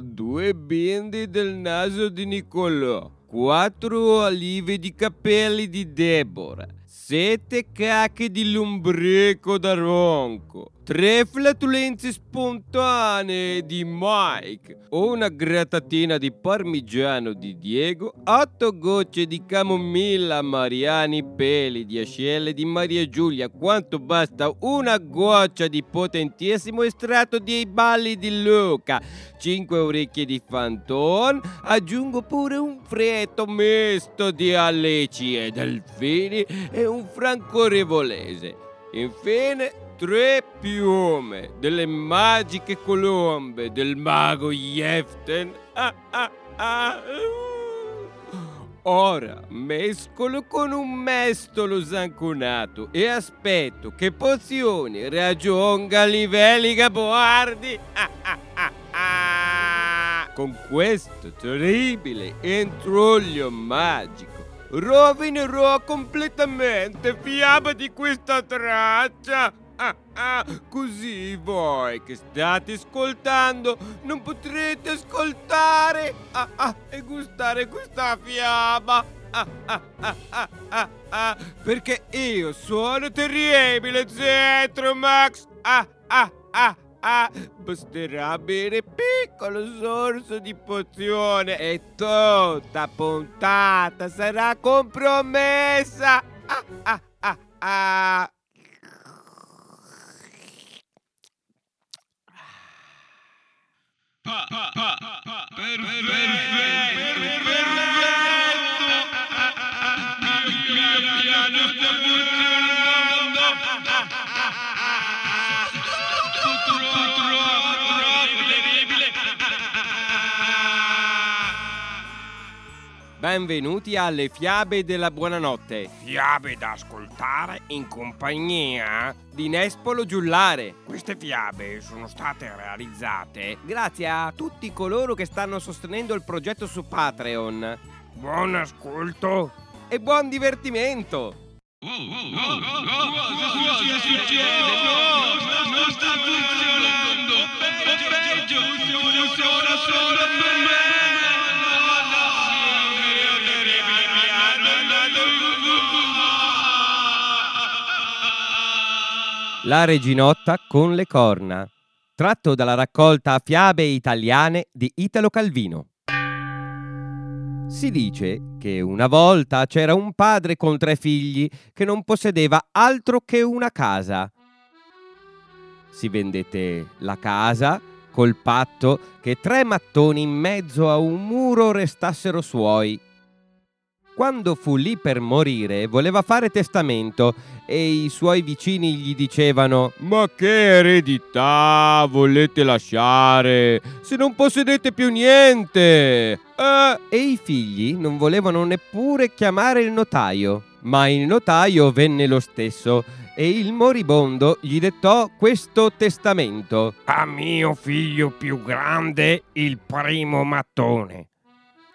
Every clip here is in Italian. Due bindi del naso di Nicolò, 4 olive di capelli di Deborah, 7 cacche di lumbrico da ronco, 3 flatulenze spontanee di Mike, una grattatina di parmigiano di Diego, 8 gocce di camomilla mariani, peli di ascelle di Maria Giulia, quanto basta una goccia di potentissimo estratto dei balli di Luca, 5 orecchie di Fanton, aggiungo pure un fretto misto di alici e delfini e un francorevolese. Infine 3 piume delle magiche colombe del mago Yeften. Ora mescolo con un mestolo zanconato e aspetto che pozione raggiunga livelli gaboardi. Con questo terribile intruglio magico rovinerò completamente Fiabe di questa traccia. Così voi che state ascoltando non potrete ascoltare e gustare questa fiaba. Perché io sono terribile Zetromax. Basterà bere piccolo sorso di pozione e tutta puntata sarà compromessa. Benvenuti alle fiabe della buonanotte. Fiabe da ascoltare in compagnia di Nespolo Giullare. Queste fiabe sono state realizzate grazie a tutti coloro che stanno sostenendo il progetto su Patreon. Buon ascolto e buon divertimento. La Reginotta con le corna, tratto dalla raccolta Fiabe italiane di Italo Calvino. Si dice che una volta c'era un padre con 3 figli che non possedeva altro che una casa. Si vendette la casa col patto che 3 mattoni in mezzo a un muro restassero suoi. Quando fu lì per morire voleva fare testamento e i suoi vicini gli dicevano: ma che eredità volete lasciare se non possedete più niente? E i figli non volevano neppure chiamare il notaio, ma il notaio venne lo stesso e il moribondo gli dettò questo testamento: a mio figlio più grande il primo mattone,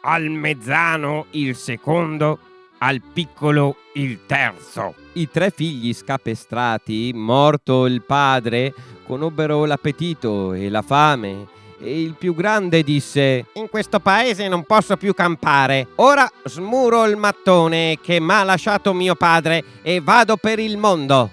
al mezzano il secondo, al piccolo il terzo. I 3 figli scapestrati, morto il padre, conobbero l'appetito e la fame e il più grande disse: in questo paese non posso più campare, ora smuro il mattone che m'ha lasciato mio padre e vado per il mondo.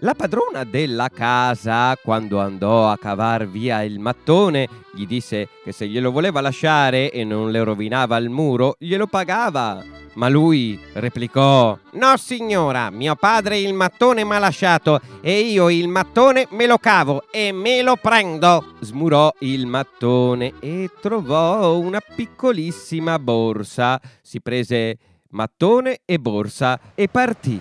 La padrona della casa, quando andò a cavar via il mattone, gli disse che se glielo voleva lasciare e non le rovinava il muro, glielo pagava. Ma lui replicò: no signora, mio padre il mattone m'ha lasciato e io il mattone me lo cavo e me lo prendo. Smurò il mattone e trovò una piccolissima borsa. Si prese mattone e borsa e partì.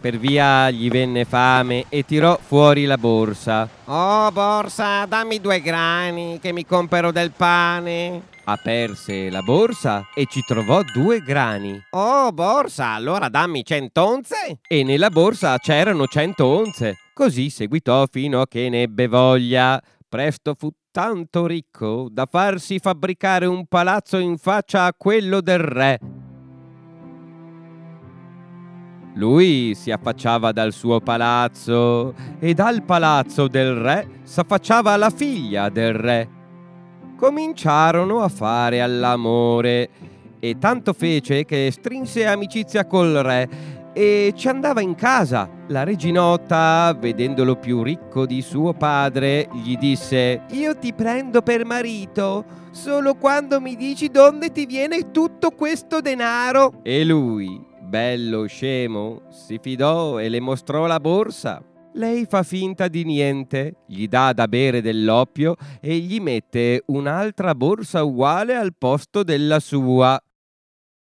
Per via gli venne fame e tirò fuori la borsa. Oh borsa, dammi 2 grani che mi compero del pane. Aperse la borsa e ci trovò 2 grani. Oh borsa, allora dammi 100 onze? E nella borsa c'erano 100 onze. Così seguitò fino a che ne ebbe voglia. Presto fu tanto ricco da farsi fabbricare un palazzo in faccia a quello del re. Lui si affacciava dal suo palazzo e dal palazzo del re s'affacciava alla figlia del re. Cominciarono a fare all'amore e tanto fece che strinse amicizia col re e ci andava in casa. La reginotta, vedendolo più ricco di suo padre, gli disse: «Io ti prendo per marito solo quando mi dici dove ti viene tutto questo denaro». E lui, bello scemo, si fidò e le mostrò la borsa. Lei fa finta di niente, gli dà da bere dell'oppio e gli mette un'altra borsa uguale al posto della sua.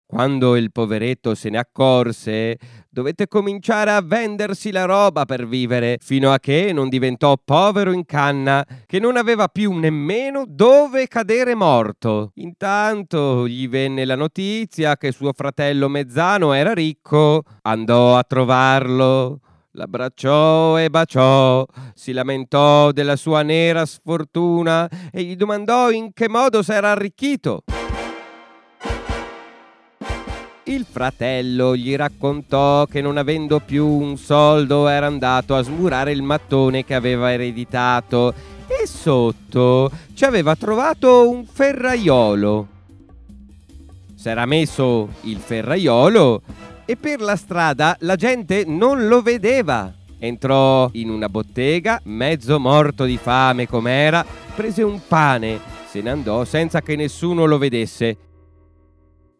Quando il poveretto se ne accorse, dovette cominciare a vendersi la roba per vivere, fino a che non diventò povero in canna, che non aveva più nemmeno dove cadere morto. Intanto gli venne la notizia che suo fratello mezzano era ricco. Andò a trovarlo, l'abbracciò e baciò, si lamentò della sua nera sfortuna e gli domandò in che modo s'era arricchito. Il fratello gli raccontò che, non avendo più un soldo, era andato a smurare il mattone che aveva ereditato e sotto ci aveva trovato un ferraiolo. S'era messo il ferraiolo e per la strada la gente non lo vedeva. Entrò in una bottega, mezzo morto di fame com'era, prese un pane, se ne andò senza che nessuno lo vedesse.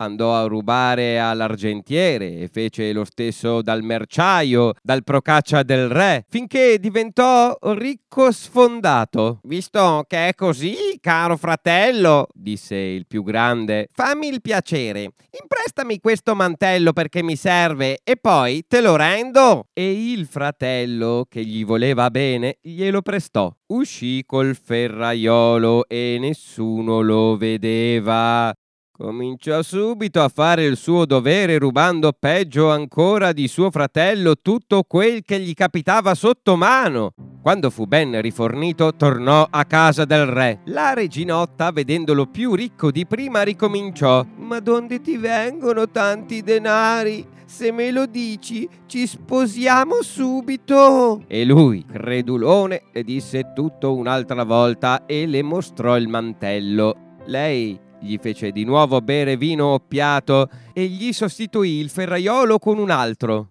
Andò a rubare all'argentiere e fece lo stesso dal merciaio, dal procaccia del re, finché diventò ricco sfondato. «Visto che è così, caro fratello», disse il più grande, «fammi il piacere, imprestami questo mantello perché mi serve e poi te lo rendo». E il fratello, che gli voleva bene, glielo prestò. Uscì col ferraiolo e nessuno lo vedeva. Cominciò subito a fare il suo dovere, rubando peggio ancora di suo fratello tutto quel che gli capitava sotto mano. Quando fu ben rifornito, tornò a casa del re. La reginotta, vedendolo più ricco di prima, ricominciò: «Ma donde ti vengono tanti denari? Se me lo dici, ci sposiamo subito!» E lui, credulone, le disse tutto un'altra volta e le mostrò il mantello. Lei gli fece di nuovo bere vino oppiato e gli sostituì il ferraiolo con un altro.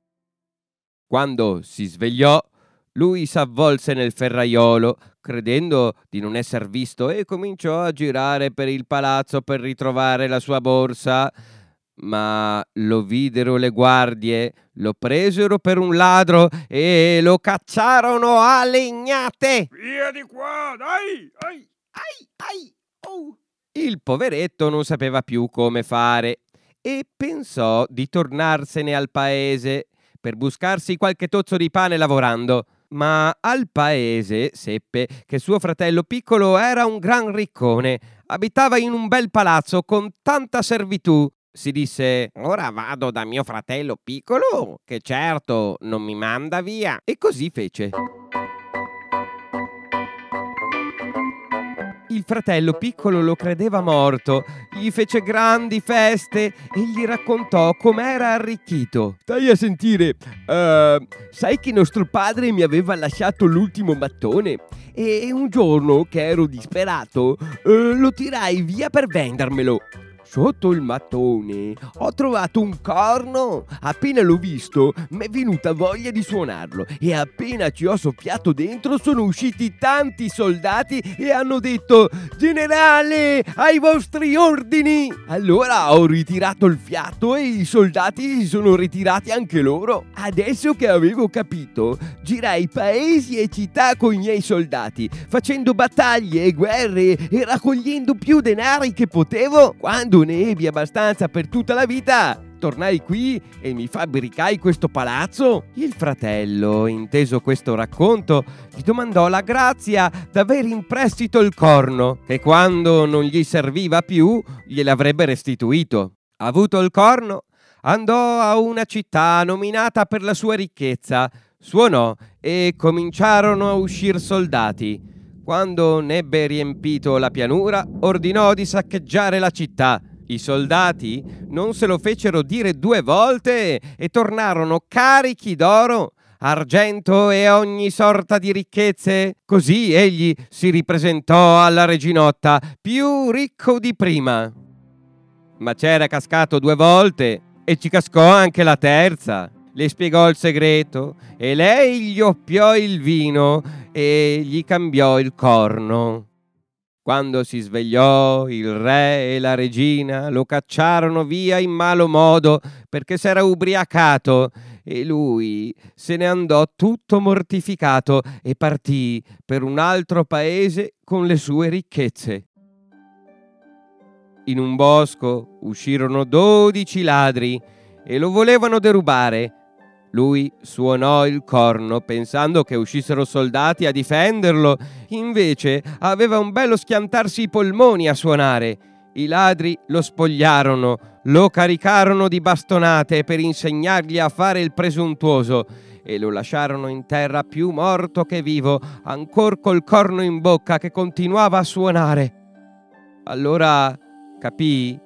Quando si svegliò, lui s'avvolse nel ferraiolo, credendo di non esser visto, e cominciò a girare per il palazzo per ritrovare la sua borsa. Ma lo videro le guardie, lo presero per un ladro e lo cacciarono a legnate. «Via di qua, dai! Ai! Ai! Ai! Oh!» Il poveretto non sapeva più come fare e pensò di tornarsene al paese per buscarsi qualche tozzo di pane lavorando. Ma al paese seppe che suo fratello piccolo era un gran riccone, abitava in un bel palazzo con tanta servitù. Si disse: «Ora vado da mio fratello piccolo, che certo non mi manda via». E così fece. Il fratello piccolo lo credeva morto, gli fece grandi feste e gli raccontò com'era arricchito. «Stai a sentire, sai che nostro padre mi aveva lasciato l'ultimo mattone e un giorno che ero disperato lo tirai via per vendermelo. Sotto il mattone ho trovato un corno, appena l'ho visto mi è venuta voglia di suonarlo e appena ci ho soffiato dentro sono usciti tanti soldati e hanno detto: generale, ai vostri ordini! Allora ho ritirato il fiato e i soldati si sono ritirati anche loro. Adesso che avevo capito, girai paesi e città con i miei soldati, facendo battaglie e guerre e raccogliendo più denari che potevo. Quando ne ebbi abbastanza per tutta la vita, tornai qui e mi fabbricai questo palazzo». Il fratello, inteso questo racconto, gli domandò la grazia d'aver in prestito il corno, che quando non gli serviva più gliel'avrebbe restituito. Avuto il corno, andò a una città nominata per la sua ricchezza, suonò e cominciarono a uscir soldati. Quando n'ebbe riempito la pianura, ordinò di saccheggiare la città. I soldati non se lo fecero dire due volte e tornarono carichi d'oro, argento e ogni sorta di ricchezze. Così egli si ripresentò alla reginotta più ricco di prima. Ma c'era cascato due volte e ci cascò anche la terza. Le spiegò il segreto e lei gli oppiò il vino e gli cambiò il corno. Quando si svegliò, il re e la regina lo cacciarono via in malo modo perché s'era ubriacato e lui se ne andò tutto mortificato e partì per un altro paese con le sue ricchezze. In un bosco uscirono 12 ladri e lo volevano derubare. Lui suonò il corno pensando che uscissero soldati a difenderlo, invece aveva un bello schiantarsi i polmoni a suonare. I ladri lo spogliarono, lo caricarono di bastonate per insegnargli a fare il presuntuoso e lo lasciarono in terra più morto che vivo, ancor col corno in bocca che continuava a suonare. Allora capì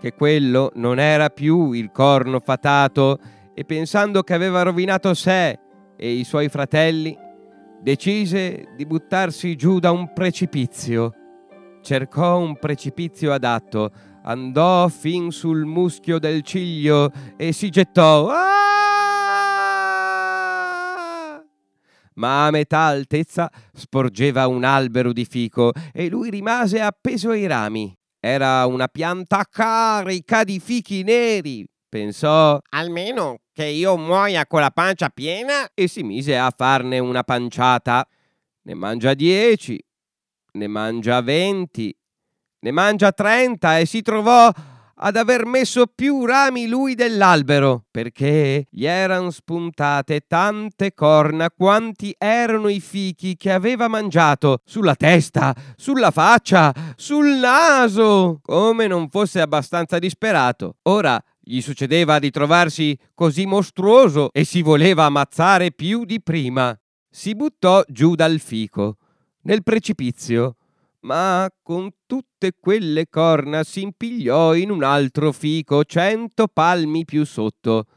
che quello non era più il corno fatato e pensando che aveva rovinato sé e i suoi fratelli, decise di buttarsi giù da un precipizio. Cercò un precipizio adatto, andò fin sul muschio del ciglio e si gettò. Ma a metà altezza sporgeva un albero di fico e lui rimase appeso ai rami. Era una pianta carica di fichi neri. Pensò, almeno che io muoia con la pancia piena, e si mise a farne una panciata. Ne mangia 10, ne mangia 20, ne mangia 30 e si trovò ad aver messo più rami lui dell'albero, perché gli eran spuntate tante corna quanti erano i fichi che aveva mangiato sulla testa, sulla faccia, sul naso. Come non fosse abbastanza disperato, ora gli succedeva di trovarsi così mostruoso e si voleva ammazzare più di prima. Si buttò giù dal fico, nel precipizio, ma con tutte quelle corna si impigliò in un altro fico 100 palmi più sotto.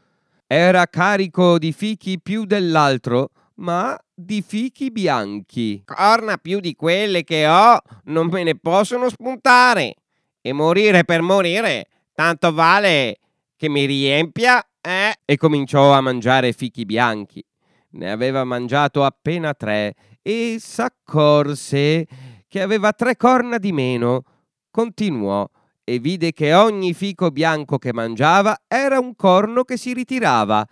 Era carico di fichi più dell'altro, ma di fichi bianchi. Corna più di quelle che ho non me ne possono spuntare. E morire per morire, tanto vale che mi riempia, eh? E cominciò a mangiare fichi bianchi. Ne aveva mangiato appena 3 e s'accorse che aveva 3 corna di meno. Continuò e vide che ogni fico bianco che mangiava era un corno che si ritirava.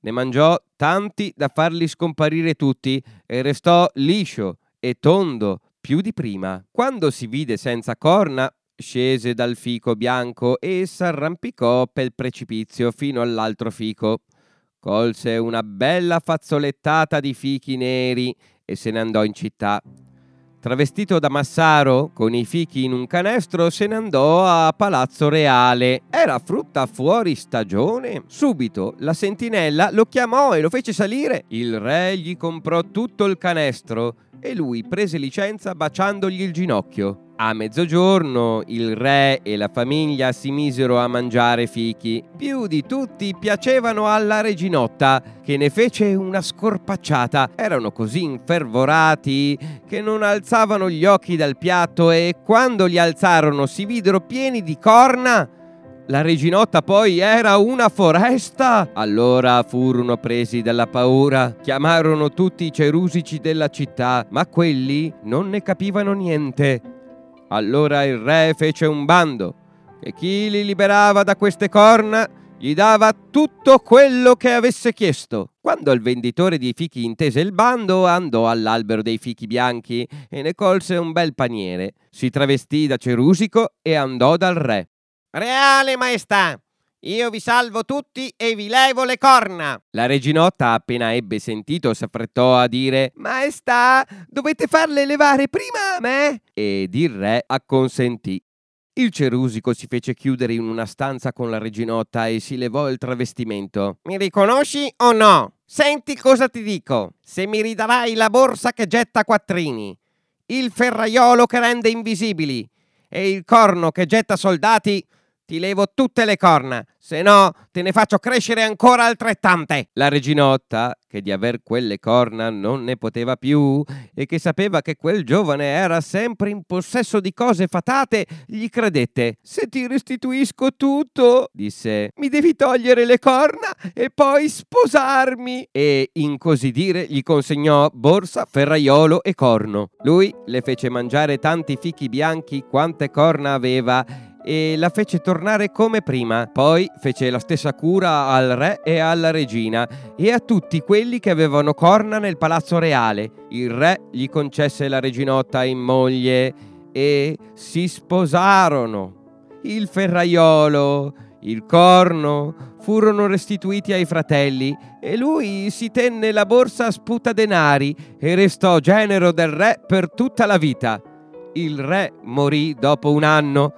Ne mangiò tanti da farli scomparire tutti e restò liscio e tondo più di prima. Quando si vide senza corna, scese dal fico bianco e s'arrampicò pel precipizio fino all'altro fico. Colse una bella fazzolettata di fichi neri e se ne andò in città. Travestito da massaro, con i fichi in un canestro, se ne andò a Palazzo Reale. Era frutta fuori stagione. Subito la sentinella lo chiamò e lo fece salire. Il re gli comprò tutto il canestro e lui prese licenza baciandogli il ginocchio. A mezzogiorno il re e la famiglia si misero a mangiare fichi. Più di tutti piacevano alla reginotta, che ne fece una scorpacciata. Erano così infervorati che non alzavano gli occhi dal piatto e quando li alzarono si videro pieni di corna. La reginotta poi era una foresta. Allora furono presi dalla paura. Chiamarono tutti i cerusici della città, ma quelli non ne capivano niente. Allora il re fece un bando che chi li liberava da queste corna gli dava tutto quello che avesse chiesto. Quando il venditore di fichi intese il bando, andò all'albero dei fichi bianchi e ne colse un bel paniere. Si travestì da cerusico e andò dal re. Reale maestà, io vi salvo tutti e vi levo le corna. La reginotta, appena ebbe sentito, s'affrettò a dire: maestà, dovete farle levare prima a me. Ed il re acconsentì. Il cerusico si fece chiudere in una stanza con la reginotta e si levò il travestimento. Mi riconosci o no? Senti cosa ti dico. Se mi ridarai la borsa che getta quattrini, il ferraiolo che rende invisibili e il corno che getta soldati ti levo tutte le corna, se no te ne faccio crescere ancora altrettante. La Reginotta, che di aver quelle corna non ne poteva più e che sapeva che quel giovane era sempre in possesso di cose fatate, gli credette. Se ti restituisco tutto, disse, mi devi togliere le corna e poi sposarmi. E in così dire gli consegnò borsa, ferraiolo e corno. Lui le fece mangiare tanti fichi bianchi quante corna aveva e la fece tornare come prima. Poi fece la stessa cura al re e alla regina e a tutti quelli che avevano corna nel palazzo reale. Il re gli concesse la Reginotta in moglie e si sposarono. Il ferraiolo, il corno furono restituiti ai fratelli e lui si tenne la borsa a sputa denari e restò genero del re per tutta la vita. Il re morì dopo un anno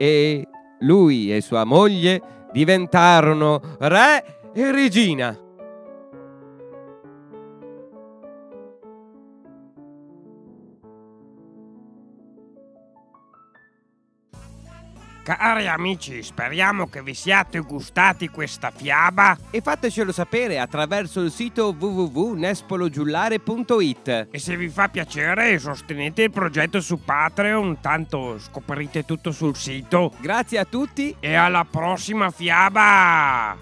e lui e sua moglie diventarono re e regina. Cari amici, speriamo che vi siate gustati questa fiaba e fatecelo sapere attraverso il sito www.nespologiullare.it. E se vi fa piacere sostenete il progetto su Patreon, tanto scoprirete tutto sul sito. Grazie a tutti e alla prossima fiaba!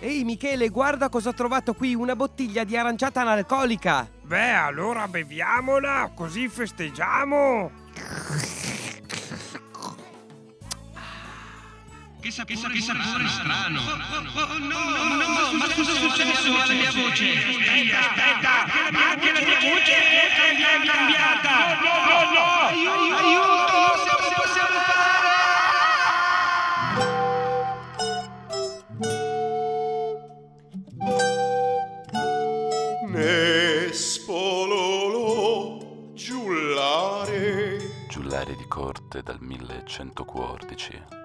Ehi Michele, guarda cosa ho trovato qui, una bottiglia di aranciata analcolica! Beh, allora beviamola, così festeggiamo! Che sapore strano! Oh no, ma cosa è successo alla mia voce? Aspetta, anche la mia voce è cambiata! No! Aiuto, non possiamo fare! Nespolo Giullare. Giullare di corte dal 1114.